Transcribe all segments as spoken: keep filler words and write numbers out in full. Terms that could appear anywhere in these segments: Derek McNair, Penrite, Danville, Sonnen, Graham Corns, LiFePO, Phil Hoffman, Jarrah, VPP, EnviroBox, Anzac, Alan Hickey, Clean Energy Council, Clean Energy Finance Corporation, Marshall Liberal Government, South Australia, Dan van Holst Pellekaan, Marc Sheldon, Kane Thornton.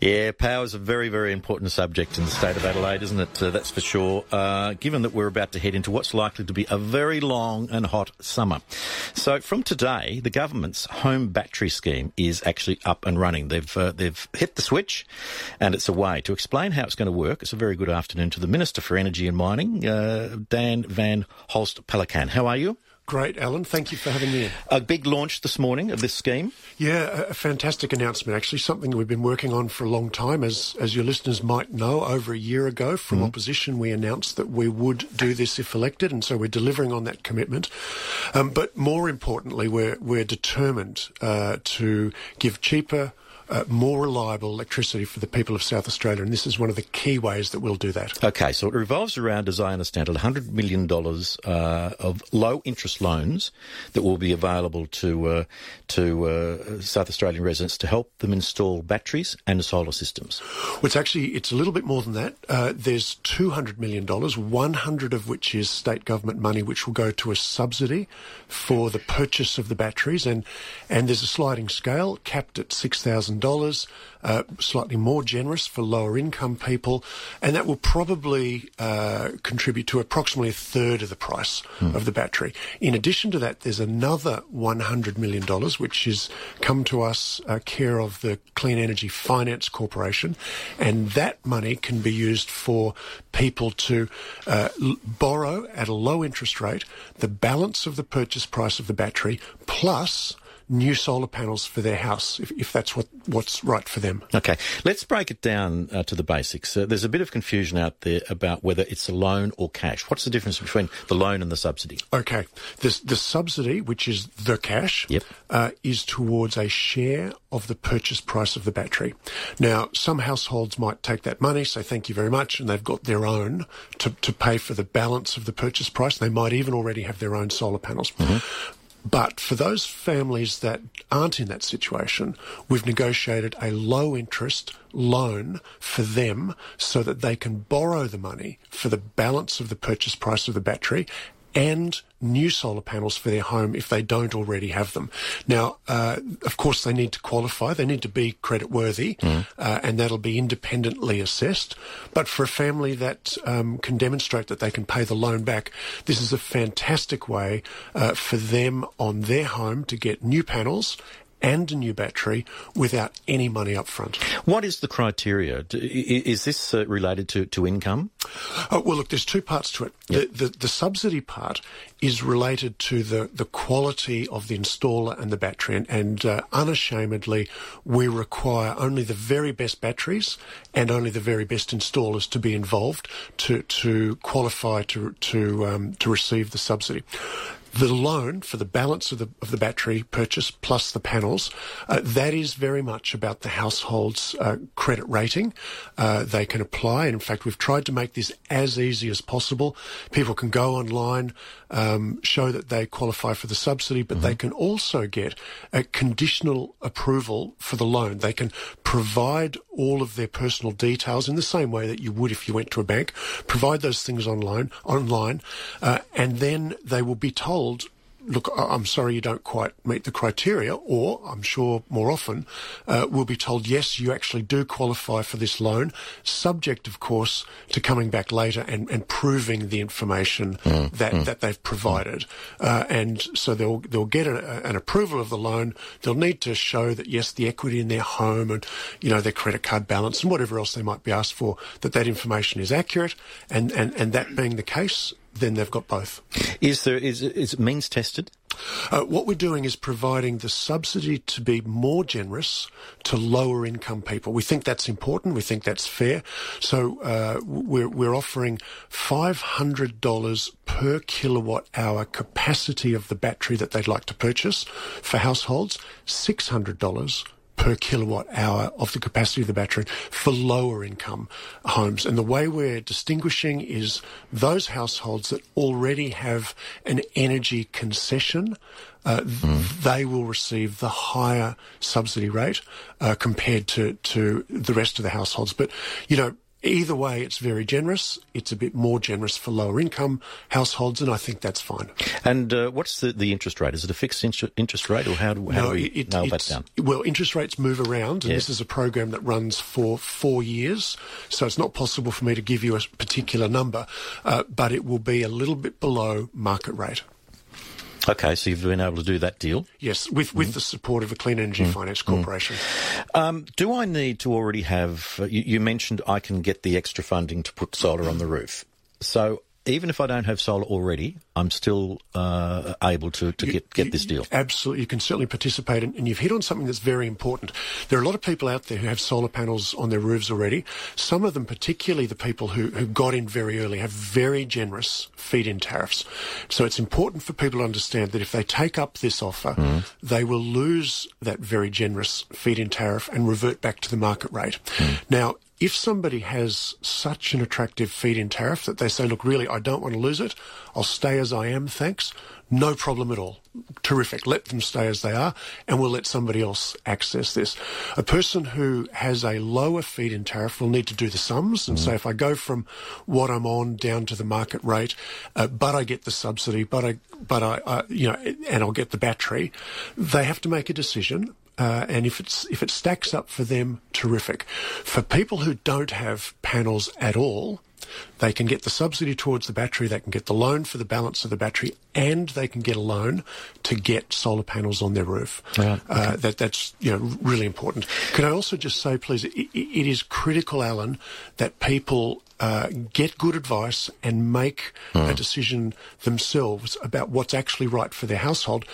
Yeah, power's a very, very important subject in the state of Adelaide, isn't it? Uh, that's for sure, uh, given that we're about to head into what's likely to be a very long and hot summer. So from today, the government's home battery scheme is actually up and running. They've uh, they've hit the switch and it's away. To explain how it's going to work, it's a very good afternoon to the Minister for Energy and Mining, uh, Dan van Holst Pellekaan. How are you? Great, Alan. Thank you for having me in. A big launch this morning of this scheme. Yeah, a fantastic announcement, actually. Something we've been working on for a long time. As as your listeners might know, over a year ago from mm-hmm. opposition, we announced that we would do this if elected, and so we're delivering on that commitment. Um, but more importantly, we're, we're determined uh, to give cheaper, Uh, more reliable electricity for the people of South Australia, and this is one of the key ways that we'll do that. Okay, so it revolves around, as I understand it, one hundred million dollars uh, of low-interest loans that will be available to uh, to uh, South Australian residents to help them install batteries and solar systems. Well, it's actually, it's a little bit more than that. Uh, there's two hundred million dollars, one hundred of which is state government money, which will go to a subsidy for the purchase of the batteries, and, and there's a sliding scale capped at six thousand dollars. Uh, slightly more generous for lower income people, and that will probably uh, contribute to approximately a third of the price mm. of the battery. In addition to that, there's another one hundred million dollars which has come to us uh, care of the Clean Energy Finance Corporation, and that money can be used for people to uh, l- borrow at a low interest rate the balance of the purchase price of the battery plus new solar panels for their house, if, if that's what, what's right for them. Okay, let's break it down uh, to the basics. Uh, there's a bit of confusion out there about whether it's a loan or cash. What's the difference between the loan and the subsidy? Okay, this, the subsidy, which is the cash, yep. uh, is towards a share of the purchase price of the battery. Now, some households might take that money, say thank you very much, and they've got their own to, to pay for the balance of the purchase price. They might even already have their own solar panels. Mm-hmm. But for those families that aren't in that situation, we've negotiated a low-interest loan for them so that they can borrow the money for the balance of the purchase price of the battery and new solar panels for their home if they don't already have them. Now, uh, of course, they need to qualify. They need to be creditworthy, mm. uh, and that'll be independently assessed. But for a family that um, can demonstrate that they can pay the loan back, this is a fantastic way uh, for them on their home to get new panels and a new battery without any money up front. What is the criteria? Is this uh, related to, to income? Oh, well, look, there's two parts to it. Yep. The, the, the subsidy part is related to the, the quality of the installer and the battery, and, and uh, unashamedly, we require only the very best batteries and only the very best installers to be involved to, to qualify to, to, um, to receive the subsidy. The loan for the balance of the of the battery purchase plus the panels, uh, that is very much about the household's uh, credit rating. Uh, they can apply. And in fact, we've tried to make this as easy as possible. People can go online, um, show that they qualify for the subsidy, but mm-hmm. they can also get a conditional approval for the loan. They can provide all of their personal details in the same way that you would if you went to a bank, provide those things online, online, uh, and then they will be told, look, I'm sorry you don't quite meet the criteria, or I'm sure more often uh, we'll be told, yes, you actually do qualify for this loan, subject, of course, to coming back later and, and proving the information mm, that, mm. that they've provided. Uh, and so they'll they'll get a, an approval of the loan. They'll need to show that, yes, the equity in their home and, you know, their credit card balance and whatever else they might be asked for, that that information is accurate. And, and, and that being the case, then they've got both. Is there is is it means tested? Uh, what we're doing is providing the subsidy to be more generous to lower income people. We think that's important. We think that's fair. So uh, we're we're offering five hundred dollars per kilowatt hour capacity of the battery that they'd like to purchase for households. six hundred dollars. Per kilowatt hour of the capacity of the battery for lower income homes. And the way we're distinguishing is those households that already have an energy concession, uh, mm. they will receive the higher subsidy rate uh, compared to, to the rest of the households. But, you know, Either way, it's very generous. It's a bit more generous for lower income households, and I think that's fine. And uh, what's the, the interest rate? Is it a fixed inter- interest rate, or how do, how no, do we it, nail that down? Well, interest rates move around, and yes. This is a program that runs for four years, so it's not possible for me to give you a particular number, uh, but it will be a little bit below market rate. Okay, so you've been able to do that deal? Yes, with, with mm. the support of the Clean Energy mm. Finance Corporation. Mm. Um, do I need to already have... Uh, you, you mentioned I can get the extra funding to put solar on the roof. So even if I don't have solar already, I'm still uh, able to, to you, get, get you, this deal? Absolutely. You can certainly participate. And you've hit on something that's very important. There are a lot of people out there who have solar panels on their roofs already. Some of them, particularly the people who, who got in very early, have very generous feed-in tariffs. So it's important for people to understand that if they take up this offer, mm. they will lose that very generous feed-in tariff and revert back to the market rate. Mm. Now, if somebody has such an attractive feed-in tariff that they say, look, really, I don't want to lose it, I'll stay as I am, thanks, no problem at all. Terrific. Let them stay as they are, and we'll let somebody else access this. A person who has a lower feed-in tariff will need to do the sums and mm. say, if I go from what I'm on down to the market rate, uh, but I get the subsidy, but I, but I, I, you know, and I'll get the battery, they have to make a decision. Uh, and if it's if it stacks up for them, terrific. For people who don't have panels at all, they can get the subsidy towards the battery, they can get the loan for the balance of the battery, and they can get a loan to get solar panels on their roof. Yeah, okay. uh, that, that's you know, really important. Can I also just say, please, it, it is critical, Alan, that people uh, get good advice and make mm. a decision themselves about what's actually right for their household.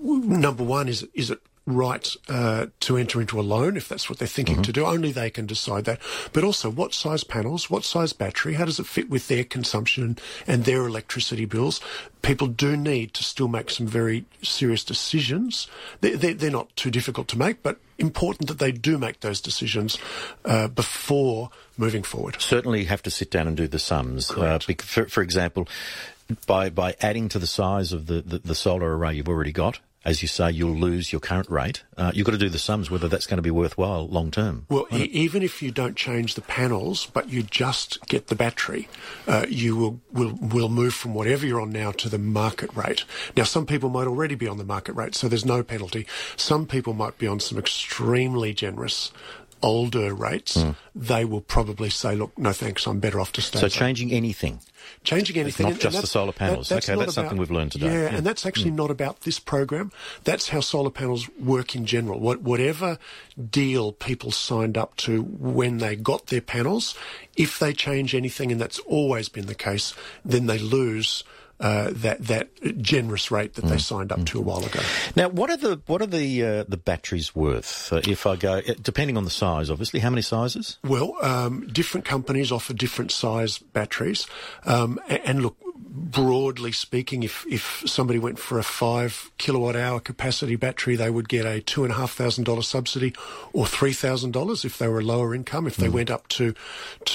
Number one, is, is it right uh, to enter into a loan, if that's what they're thinking mm-hmm. to do. Only they can decide that. But also, what size panels, what size battery, how does it fit with their consumption and their electricity bills? People do need to still make some very serious decisions. They're, they're not too difficult to make, but important that they do make those decisions uh, before moving forward. Certainly have to sit down and do the sums. Uh, for, for example, by, by adding to the size of the, the, the solar array you've already got, as you say, you'll lose your current rate. Uh, you've got to do the sums, whether that's going to be worthwhile long term. Well, e- even if you don't change the panels, but you just get the battery, uh, you will, will will move from whatever you're on now to the market rate. Now, some people might already be on the market rate, so there's no penalty. Some people might be on some extremely generous older rates, mm. they will probably say, look, no thanks, I'm better off to stay. So changing anything. Changing anything. It's not just the solar panels. That, that's okay, that's about, something we've learned today. Yeah, yeah. And that's actually mm. not about this program. That's how solar panels work in general. What, whatever deal people signed up to when they got their panels, if they change anything, and that's always been the case, then they lose Uh, that that generous rate that mm. they signed up mm. to a while ago. Now, what are the what are the uh, the batteries worth? Uh, if I go, depending on the size, obviously, how many sizes? Well, um, different companies offer different size batteries, um, and, and look. Broadly speaking, if, if somebody went for a five kilowatt hour capacity battery, they would get a two and a half thousand dollar subsidy, or three thousand dollars if they were lower income. If they mm. went up to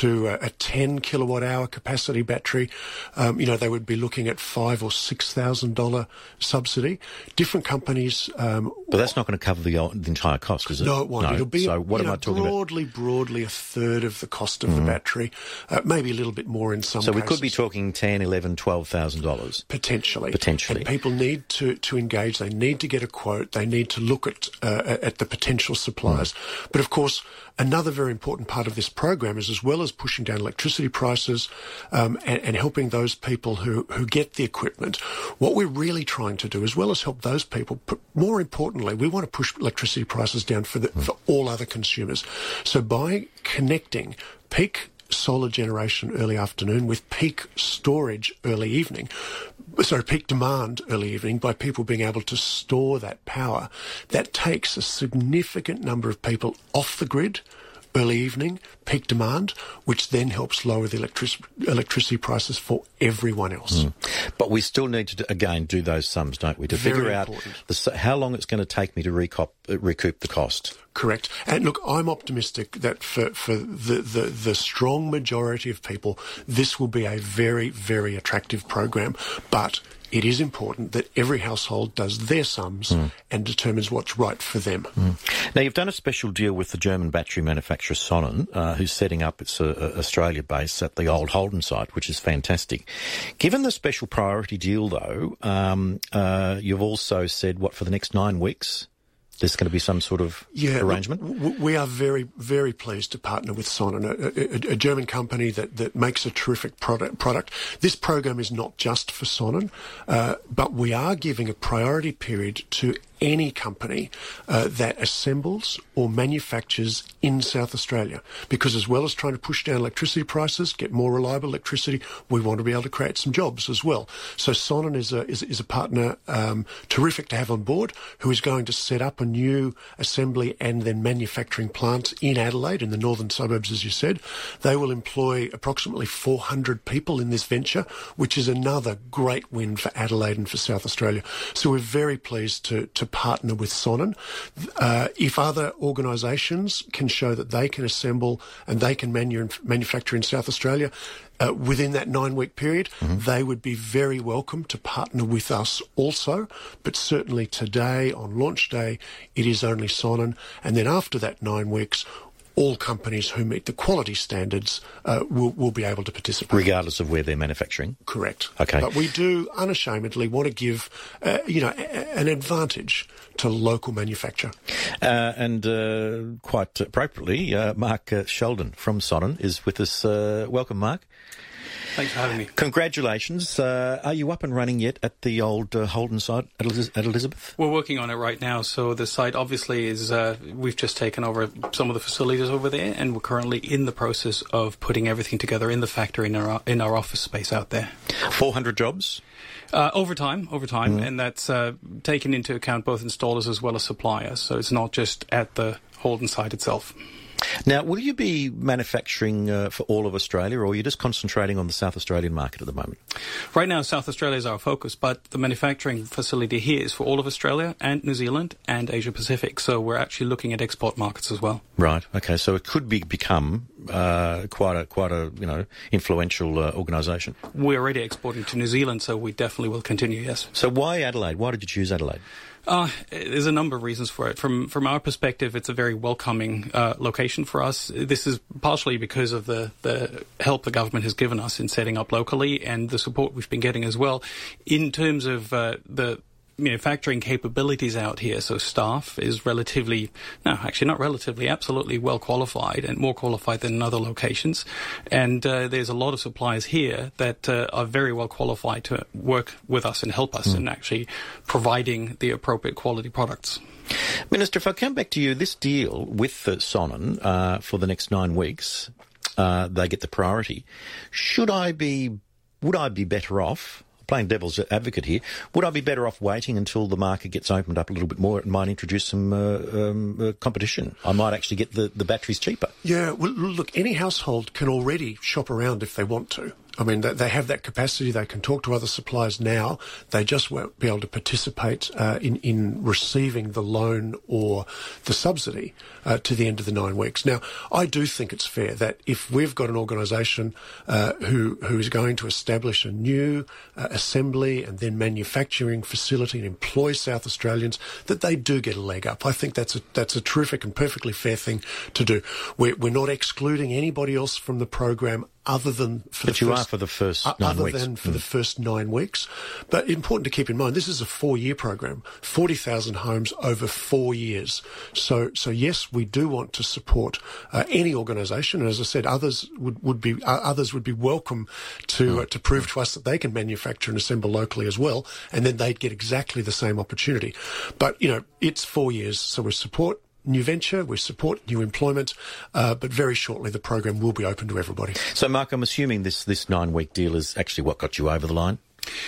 to a, a ten kilowatt hour capacity battery, um, you know they would be looking at five or six thousand dollar subsidy. Different companies, um, but that's not going to cover the, the entire cost, is it? No, it won't. No. It'll be so. What am know, I talking broadly, about? Broadly, broadly a third of the cost of mm. the battery, uh, maybe a little bit more in some cases. So we cases. could be talking ten, eleven. twelve thousand dollars. Potentially. Potentially. And people need to, to engage. They need to get a quote. They need to look at uh, at the potential suppliers. Mm. But, of course, another very important part of this program is, as well as pushing down electricity prices um, and, and helping those people who, who get the equipment, what we're really trying to do, as well as help those people, but more importantly, we want to push electricity prices down for, the, mm. for all other consumers. So by connecting peak solar generation early afternoon with peak storage early evening, sorry, peak demand early evening, by people being able to store that power, that takes a significant number of people off the grid early evening, peak demand, which then helps lower the electric- electricity prices for everyone else. Mm. But we still need to, again, do those sums, don't we, to Very figure important. out the, how long it's going to take me to recoup, recoup the cost. Correct. And look, I'm optimistic that for, for the, the, the strong majority of people, this will be a very, very attractive program. But it is important that every household does their sums mm. and determines what's right for them. Mm. Now, you've done a special deal with the German battery manufacturer Sonnen, uh, who's setting up its uh, Australia base at the old Holden site, which is fantastic. Given the special priority deal, though, um, uh, you've also said, what, for the next nine weeks... there's going to be some sort of yeah, arrangement? Look, we are very, very pleased to partner with Sonnen, a, a, a German company that, that makes a terrific product. product. This program is not just for Sonnen, uh, but we are giving a priority period to any company uh, that assembles or manufactures in South Australia, because as well as trying to push down electricity prices, get more reliable electricity, we want to be able to create some jobs as well. So Sonnen is a, is, is a partner um, terrific to have on board, who is going to set up a new assembly and then manufacturing plant in Adelaide, in the northern suburbs, as you said. They will employ approximately four hundred people in this venture, which is another great win for Adelaide and for South Australia. So we're very pleased to, to partner with Sonnen. Uh, if other organisations can show that they can assemble and they can manu- manufacture in South Australia uh, within that nine-week period, mm-hmm. they would be very welcome to partner with us also. But certainly today, on launch day, it is only Sonnen. And then after that nine weeks, all companies who meet the quality standards uh, will, will be able to participate. Regardless of where they're manufacturing? Correct. Okay. But we do unashamedly want to give, uh, you know, a- an advantage to local manufacture. Uh, and uh, quite appropriately, uh, Marc Sheldon from Sonnen is with us. Uh, welcome, Marc. Thanks for having me. Congratulations. Uh, are you up and running yet at the old uh, Holden site at Elizabeth? We're working on it right now. So the site obviously is, uh, we've just taken over some of the facilities over there, and we're currently in the process of putting everything together in the factory, in our, in our office space out there. four hundred jobs? Uh, over time, over time. Mm. And that's uh, taken into account both installers as well as suppliers. So it's not just at the Holden site itself. Now, will you be manufacturing uh, for all of Australia, or are you just concentrating on the South Australian market at the moment? Right now, South Australia is our focus, but the manufacturing facility here is for all of Australia and New Zealand and Asia Pacific, so we're actually looking at export markets as well. Right, okay, so it could be, become uh, quite a, quite a you know, influential uh, organisation. We're already exporting to New Zealand, so we definitely will continue, yes. So why Adelaide? Why did you choose Adelaide? Uh, there's a number of reasons for it. From from our perspective, it's a very welcoming uh, location for us. This is partially because of the, the help the government has given us in setting up locally and the support we've been getting as well in terms of uh, the manufacturing capabilities out here. So staff is relatively, no, actually not relatively, absolutely well qualified and more qualified than in other locations. And uh, there's a lot of suppliers here that uh, are very well qualified to work with us and help us mm. in actually providing the appropriate quality products. Minister, if I come back to you, this deal with uh, Sonnen uh, for the next nine weeks, uh, they get the priority. Should I be, would I be better off, playing devil's advocate here, would I be better off waiting until the market gets opened up a little bit more? It might introduce some uh, um, uh, competition. I might actually get the, the batteries cheaper. Yeah, well, look, any household can already shop around if they want to. I mean, they have that capacity. They can talk to other suppliers now. They just won't be able to participate uh, in, in receiving the loan or the subsidy uh, to the end of the nine weeks. Now, I do think it's fair that if we've got an organisation uh, who, who is going to establish a new uh, assembly and then manufacturing facility and employ South Australians, that they do get a leg up. I think that's a, that's a terrific and perfectly fair thing to do. We're, we're not excluding anybody else from the program other than for but the you first, are for the first nine other weeks. than for mm. the first nine weeks. But important to keep in mind, this is a four-year program, forty thousand homes over four years. So, so yes, we do want to support uh, any organisation, and as I said, others would, would be uh, others would be welcome to mm. uh, to prove to us that they can manufacture and assemble locally as well, and then they'd get exactly the same opportunity. But you know, it's four years, so we support new venture, we support new employment, uh, but very shortly the program will be open to everybody. So, Marc, I'm assuming this, this nine-week deal is actually what got you over the line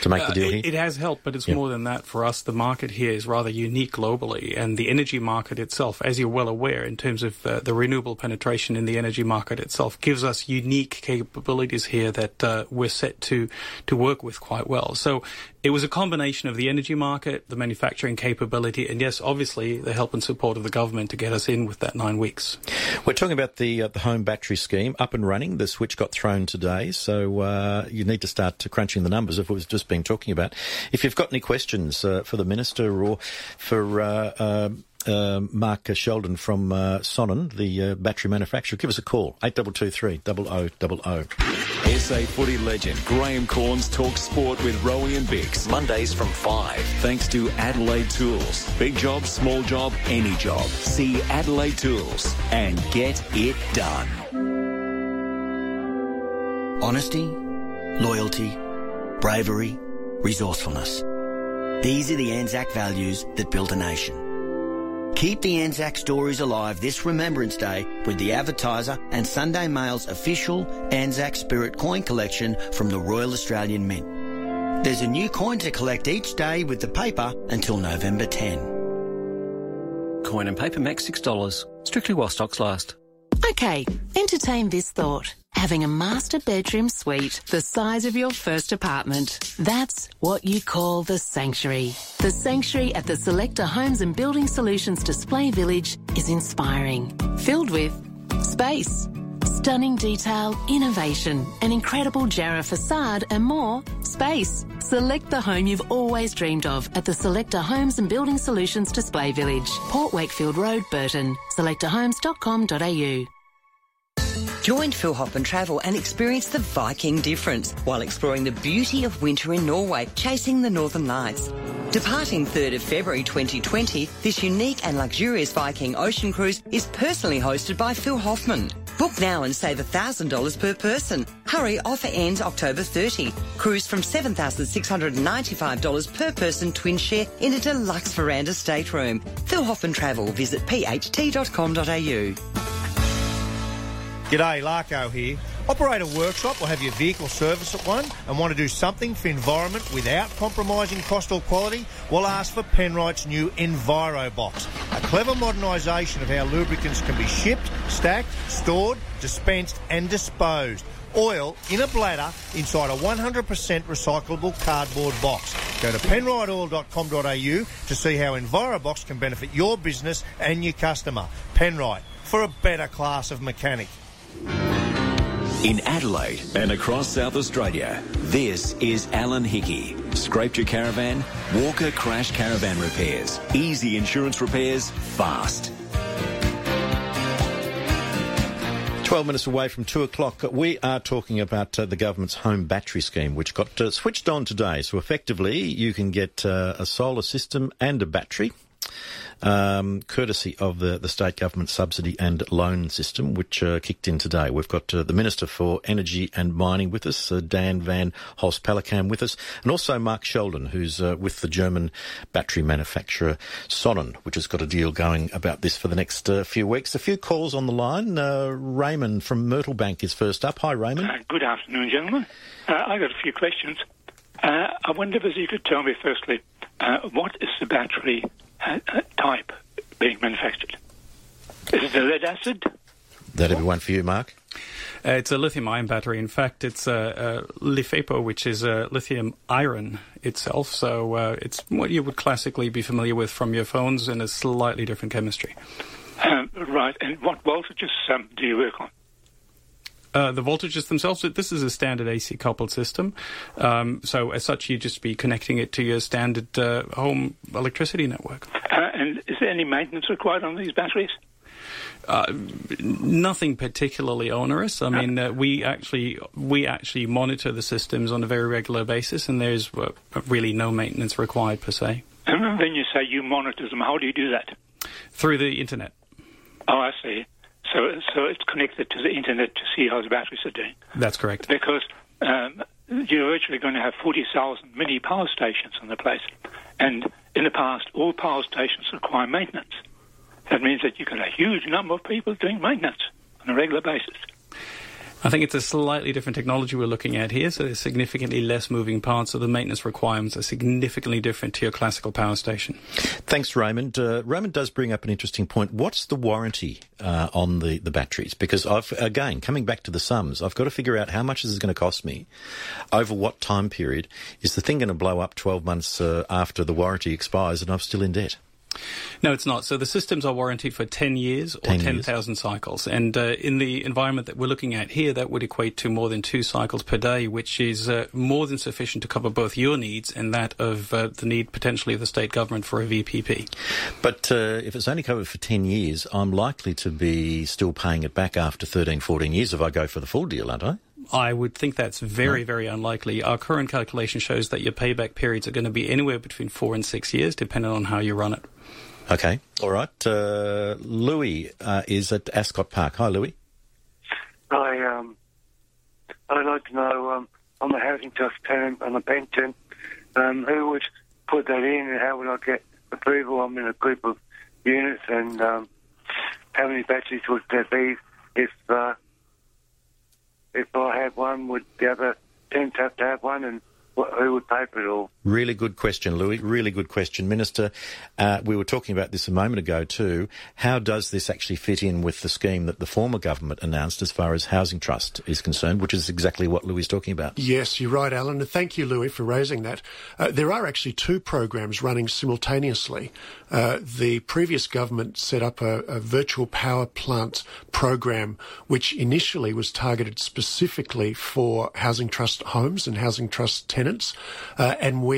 to make uh, the deal it, here? It has helped, but it's yeah. more than that for us. The market here is rather unique globally, and the energy market itself, as you're well aware, in terms of uh, the renewable penetration in the energy market itself, gives us unique capabilities here that uh, we're set to, to work with quite well. So It was a combination of the energy market, the manufacturing capability, and yes, obviously the help and support of the government to get us in with that nine weeks. We're talking about the uh, the home battery scheme up and running. The switch got thrown today, so uh, you need to start crunching the numbers if it was just being talking about. If you've got any questions uh, for the minister or for uh, uh, uh, Marc Sheldon from uh, Sonnen, the uh, battery manufacturer, give us a call eight two two three, double oh double oh. S A footy legend Graham Corns talks sport with Rowie and Bix Mondays from five. Thanks to Adelaide Tools. Big job, small job, any job. See Adelaide Tools and get it done. Honesty, loyalty, bravery, resourcefulness. These are the Anzac values that build a nation. Keep the Anzac stories alive this Remembrance Day with the Advertiser and Sunday Mail's official Anzac Spirit coin collection from the Royal Australian Mint. There's a new coin to collect each day with the paper until November tenth. Coin and paper max six dollars. Strictly while stocks last. Okay, entertain this thought. Having a master bedroom suite the size of your first apartment. That's what you call the Sanctuary. The Sanctuary at the Selector Homes and Building Solutions Display Village is inspiring. Filled with space, stunning detail, innovation, an incredible Jarrah facade and more space. Select the home you've always dreamed of at the Selector Homes and Building Solutions Display Village. Port Wakefield Road, Burton. selector homes dot com dot a u. Join Phil Hop and Travel and experience the Viking difference while exploring the beauty of winter in Norway, chasing the Northern Lights. Departing third of February twenty twenty, this unique and luxurious Viking ocean cruise is personally hosted by Phil Hoffman. Book now and save one thousand dollars per person. Hurry, offer ends October thirtieth. Cruise from seven thousand six hundred ninety-five dollars per person twin share in a deluxe veranda stateroom. Phil Hoffman Travel, visit p h t dot com dot a u. G'day, Larko here. Operate a workshop or have your vehicle serviced at one and want to do something for environment without compromising cost or quality? Well, ask for Penrite's new EnviroBox, a clever modernisation of how lubricants can be shipped, stacked, stored, dispensed and disposed. Oil in a bladder inside a one hundred percent recyclable cardboard box. Go to penrite oil dot com dot a u to see how EnviroBox can benefit your business and your customer. Penrite, for a better class of mechanic. In Adelaide and across South Australia, this is Alan Hickey. Scraped your caravan? Walker Crash Caravan Repairs. Easy insurance repairs, fast. twelve minutes away from two o'clock, we are talking about uh, the government's home battery scheme, which got uh, switched on today. So effectively, you can get uh, a solar system and a battery, Um, courtesy of the, the state government subsidy and loan system, which uh, kicked in today. We've got uh, the Minister for Energy and Mining with us, uh, Dan van Holst Pellekaan with us, and also Marc Sheldon, who's uh, with the German battery manufacturer Sonnen, which has got a deal going about this for the next uh, few weeks. A few calls on the line. Uh, Raymond from Myrtlebank is first up. Hi, Raymond. Uh, good afternoon, gentlemen. Uh, I've got a few questions. Uh, I wonder if you could tell me, firstly, uh, what is the battery Uh, uh, type being manufactured? Is it a lead acid? That'd be one for you, Mark. Uh, it's a lithium-ion battery. In fact, it's a, a LiFePO, which is a lithium iron itself. So uh, it's what you would classically be familiar with from your phones in a slightly different chemistry. Um, right. And what voltages um, do you work on? Uh, the voltages themselves, this is a standard A C coupled system. Um, so as such, you just be connecting it to your standard uh, home electricity network. Uh, and is there any maintenance required on these batteries? Uh, nothing particularly onerous. I mean, uh, we actually we actually monitor the systems on a very regular basis, and there's uh, really no maintenance required per se. And when you say you monitor them, how do you do that? Through the internet. Oh, I see. So, so it's connected to the internet to see how the batteries are doing. That's correct. Because um, you're virtually going to have forty thousand mini power stations in the place. And in the past, all power stations require maintenance. That means that you've got a huge number of people doing maintenance on a regular basis. I think it's a slightly different technology we're looking at here, so there's significantly less moving parts, so the maintenance requirements are significantly different to your classical power station. Thanks, Raymond. Uh, Raymond does bring up an interesting point. What's the warranty uh, on the, the batteries? Because, I've again, coming back to the sums, I've got to figure out how much this is going to cost me, over what time period. Is the thing going to blow up twelve months uh, after the warranty expires and I'm still in debt? No, it's not. So the systems are warranted for ten years or ten thousand cycles. And uh, in the environment that we're looking at here, that would equate to more than two cycles per day, which is uh, more than sufficient to cover both your needs and that of uh, the need potentially of the state government for a V P P. But uh, if it's only covered for ten years, I'm likely to be still paying it back after thirteen, fourteen years if I go for the full deal, aren't I? I would think that's very, very unlikely. Our current calculation shows that your payback periods are going to be anywhere between four and six years, depending on how you run it. Okay. All right. Uh, Louis uh, is at Ascot Park. Hi, Louis. Hi. Um, I'd like to know, um, on the housing trust term and the pension, um, who would put that in and how would I get approval? I'm in a group of units, and um, how many batteries would there be if... Uh, If I had one, would the other tend to have to have one, and who would pay for it all? Really good question, Louis. Really good question. Minister, uh, we were talking about this a moment ago too. How does this actually fit in with the scheme that the former government announced as far as housing trust is concerned, which is exactly what Louis is talking about? Yes, you're right, Alan. And thank you, Louis, for raising that. Uh, there are actually two programs running simultaneously. Uh, the previous government set up a, a virtual power plant program, which initially was targeted specifically for housing trust homes and housing trust tenants, uh, and we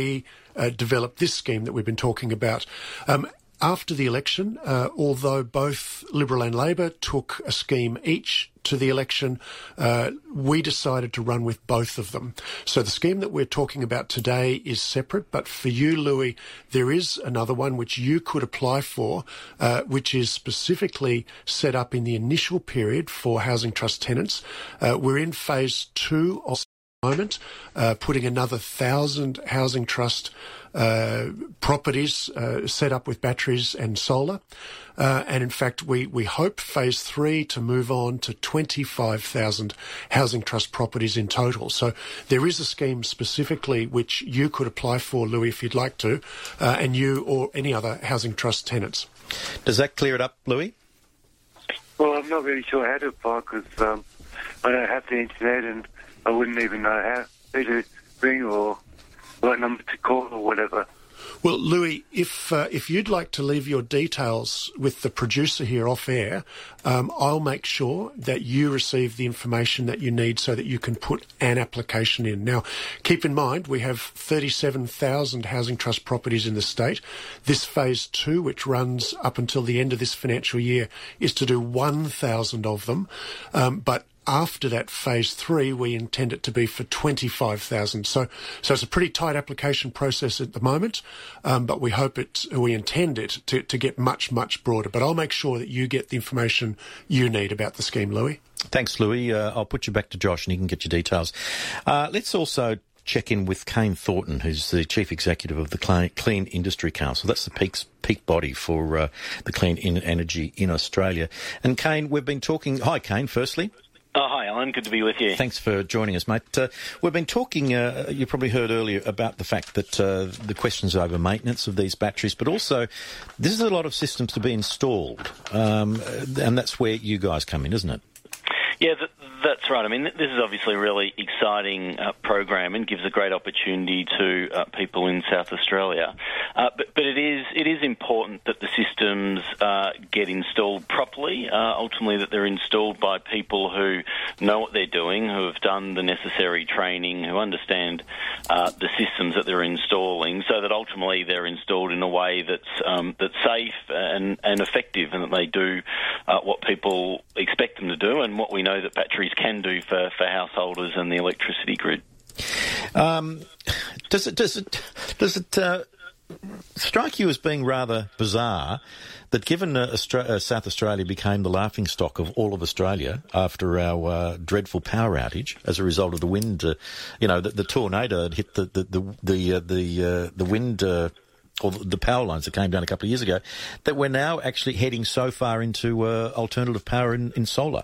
uh, developed this scheme that we've been talking about. Um, after the election, uh, although both Liberal and Labor took a scheme each to the election, uh, we decided to run with both of them. So the scheme that we're talking about today is separate, but for you, Louis, there is another one which you could apply for, uh, which is specifically set up in the initial period for housing trust tenants. Uh, we're in phase two of moment, uh, putting another thousand housing trust uh, properties uh, set up with batteries and solar. Uh, and in fact, we, we hope phase three to move on to twenty-five thousand housing trust properties in total. So there is a scheme specifically which you could apply for, Louis, if you'd like to, uh, and you or any other housing trust tenants. Does that clear it up, Louis? Well, I'm not really sure how to apply because um, I don't have the internet and I wouldn't even know how who to ring or what number to call or whatever. Well, Louis, if uh, if you'd like to leave your details with the producer here off air, um, I'll make sure that you receive the information that you need so that you can put an application in. Now, keep in mind, we have thirty-seven thousand housing trust properties in the state. This phase two, which runs up until the end of this financial year, is to do one thousand of them, um, but after that phase three, we intend it to be for twenty-five thousand. So, so it's a pretty tight application process at the moment, um, but we hope it, we intend it to, to get much, much broader. But I'll make sure that you get the information you need about the scheme, Louis. Thanks, Louis. Uh, I'll put you back to Josh and he can get your details. Uh, let's also check in with Kane Thornton, who's the Chief Executive of the Clean Industry Council. That's the peak, peak body for uh, the clean energy in Australia. And Kane, we've been talking... Hi, Kane, firstly. Oh, hi, Alan. Good to be with you. Thanks for joining us, mate. Uh, we've been talking, uh, you probably heard earlier, about the fact that uh, the questions over maintenance of these batteries, but also this is a lot of systems to be installed, um, and that's where you guys come in, isn't it? Yeah, th- that's right. I mean, th- this is obviously a really exciting uh, program and gives a great opportunity to uh, people in South Australia. Uh, but but it is it is important that the systems uh, get installed properly, uh, ultimately that they're installed by people who know what they're doing, who have done the necessary training, who understand uh, the systems that they're installing, so that ultimately they're installed in a way that's, um, that's safe and, and effective, and that they do uh, what people expect them to do and what we know that batteries can do for, for householders and the electricity grid. Um, does it does it does it uh, strike you as being rather bizarre that given uh, Australia, uh, South Australia became the laughing stock of all of Australia after our uh, dreadful power outage as a result of the wind, uh, you know, the, the tornado that hit the the the the uh, the, uh, the wind uh, or the power lines that came down a couple of years ago, that we're now actually heading so far into uh, alternative power in, in solar?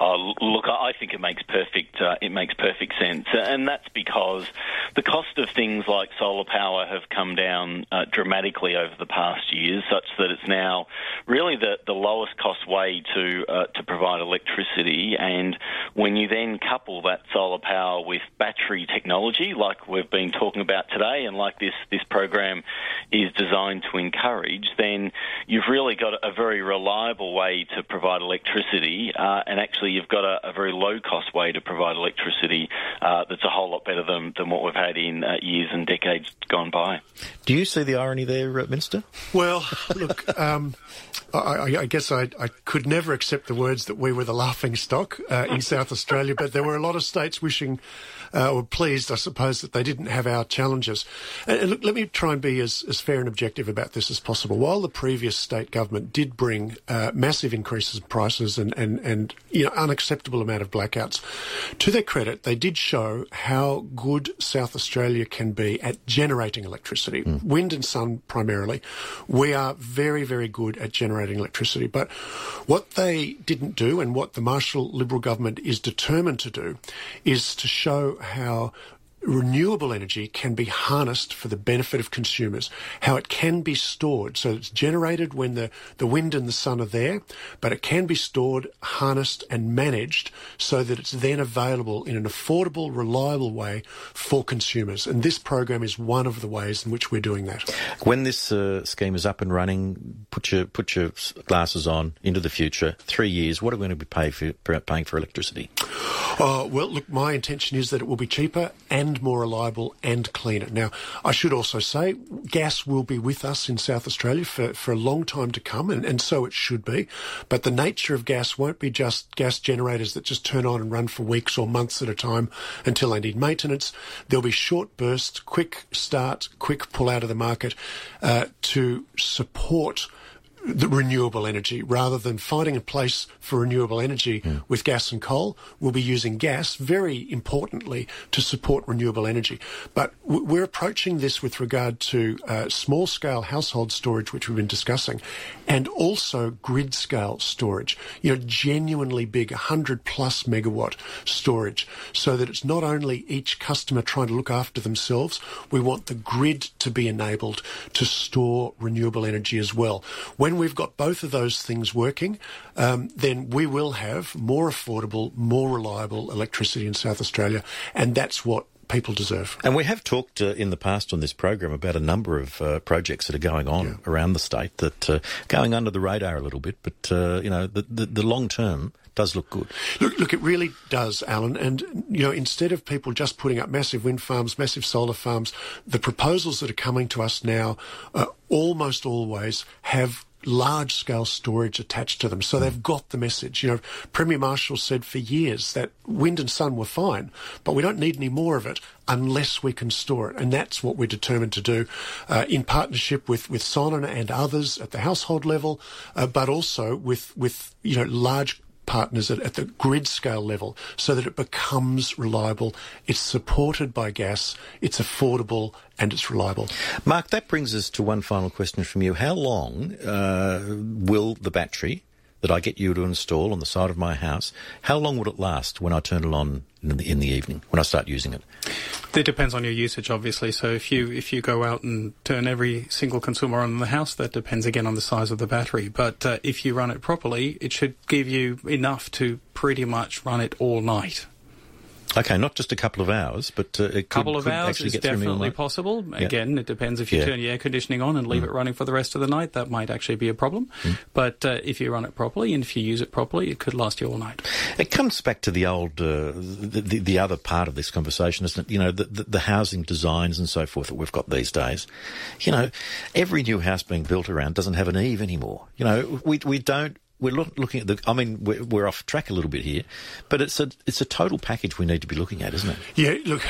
Oh, look, I think it makes perfect uh, it makes perfect sense, and that's because the cost of things like solar power have come down uh, dramatically over the past years, such that it's now really the, the lowest cost way to uh, to provide electricity. And when you then couple that solar power with battery technology, like we've been talking about today, and like this this program is designed to encourage, then you've really got a very reliable way to provide electricity, uh, and actually. You've got a, a very low-cost way to provide electricity uh, that's a whole lot better than, than what we've had in uh, years and decades gone by. Do you see the irony there, Minister? Well, look, um, I, I guess I, I could never accept the words that we were the laughing stock uh, in South Australia, but there were a lot of states wishing uh, or pleased, I suppose, that they didn't have our challenges. And, and look, let me try and be as, as fair and objective about this as possible. While the previous state government did bring uh, massive increases in prices and, and, and you know, unacceptable amount of blackouts. To their credit, they did show how good South Australia can be at generating electricity. Mm. Wind and sun primarily. We are very, very good at generating electricity. But what they didn't do and what the Marshall Liberal Government is determined to do is to show how renewable energy can be harnessed for the benefit of consumers, how it can be stored. So it's generated when the, the wind and the sun are there, but it can be stored, harnessed and managed so that it's then available in an affordable, reliable way for consumers. And this program is one of the ways in which we're doing that. When this uh, scheme is up and running, put your put your glasses on into the future, three years, what are we going to be pay for, paying for electricity? Uh, well, look, my intention is that it will be cheaper and And more reliable and cleaner. Now, I should also say gas will be with us in South Australia for, for a long time to come, and, and so it should be. But the nature of gas won't be just gas generators that just turn on and run for weeks or months at a time until they need maintenance. There'll be short bursts, quick start, quick pull out of the market uh, to support the renewable energy. Rather than finding a place for renewable energy yeah. with gas and coal, we'll be using gas, very importantly, to support renewable energy. But we're approaching this with regard to uh, small-scale household storage, which we've been discussing, and also grid-scale storage, you know, genuinely big, one hundred plus megawatt storage, so that it's not only each customer trying to look after themselves, we want the grid to be enabled to store renewable energy as well. When When we've got both of those things working, um, then we will have more affordable, more reliable electricity in South Australia, and that's what people deserve. And we have talked uh, in the past on this program about a number of uh, projects that are going on yeah. around the state that are uh, going under the radar a little bit, but, uh, you know, the, the, the long term does look good. Look, look, it really does, Alan. And, you know, instead of people just putting up massive wind farms, massive solar farms, the proposals that are coming to us now uh, almost always have large-scale storage attached to them. So they've got the message. You know, Premier Marshall said for years that wind and sun were fine, but we don't need any more of it unless we can store it. And that's what we're determined to do uh, in partnership with, with Sonnen and others at the household level, uh, but also with, with, you know, large partners at, at the grid scale level so that it becomes reliable, it's supported by gas, it's affordable and it's reliable. Marc, that brings us to one final question from you. How long uh, will the battery that I get you to install on the side of my house, how long will it last when I turn it on in the, in the evening, when I start using it? It depends on your usage, obviously. So if you if you go out and turn every single consumer on in the house, that depends again on the size of the battery. But uh, if you run it properly, it should give you enough to pretty much run it all night. Okay, not just a couple of hours, but uh, it could, couple of could hours actually is get definitely possible. Yeah. Again, it depends if you yeah. turn your air conditioning on and leave mm. it running for the rest of the night. That might actually be a problem. Mm. But uh, if you run it properly and if you use it properly, it could last you all night. It comes back to the old, uh, the, the, the other part of this conversation, isn't it? You know, the, the, the housing designs and so forth that we've got these days. You know, every new house being built around doesn't have an eave anymore. You know, we we don't. We're looking at the. I mean, we're off track a little bit here, but it's a it's a total package we need to be looking at, isn't it? Yeah. Look,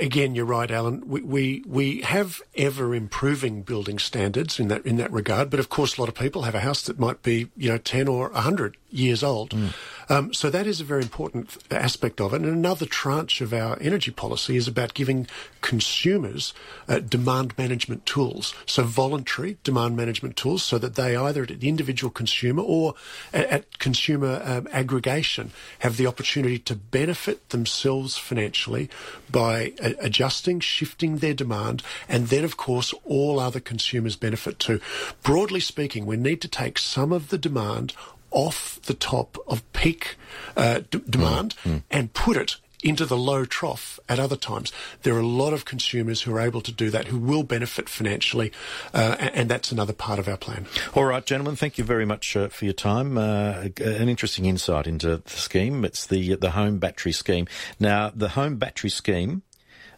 again, you're right, Alan. We we, we have ever improving building standards in that in that regard, but of course, a lot of people have a house that might be you know ten or a hundred years old. Mm. Um, so that is a very important aspect of it. And another tranche of our energy policy is about giving consumers uh, demand management tools, so voluntary demand management tools, so that they either at the individual consumer or at, at consumer um, aggregation have the opportunity to benefit themselves financially by uh, adjusting, shifting their demand, and then, of course, all other consumers benefit too. Broadly speaking, we need to take some of the demand off the top of peak uh, d- demand mm-hmm. and put it into the low trough at other times. There are a lot of consumers who are able to do that, who will benefit financially, uh, and that's another part of our plan. All right, gentlemen, thank you very much uh, for your time. Uh, an interesting insight into the scheme. It's the the home battery scheme. Now, the home battery scheme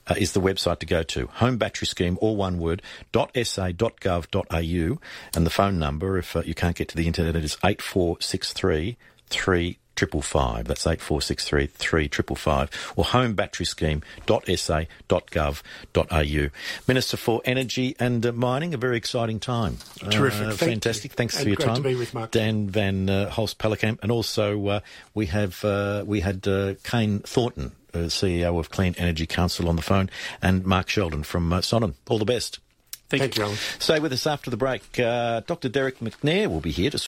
Uh, is the website to go to, home battery scheme, all one word, dot s a dot gov dot a u, and the phone number, if uh, you can't get to the internet, it is eight four six three three five five five. That's eight four six three three five five five, or home battery scheme dot s a dot gov dot a u. Minister for Energy and uh, Mining, a very exciting time. Terrific. Uh, Thank fantastic. You. Thanks and for your great time. Great to be with Mark. Dan van uh, Holst Pellekaan. And also uh, we have uh, we had uh, Kane Thornton, uh, C E O of Clean Energy Council, on the phone, and Marc Sheldon from uh, Sonnen. All the best. Thank, Thank you. you. Stay with us after the break. Uh, Doctor Derek McNair will be here to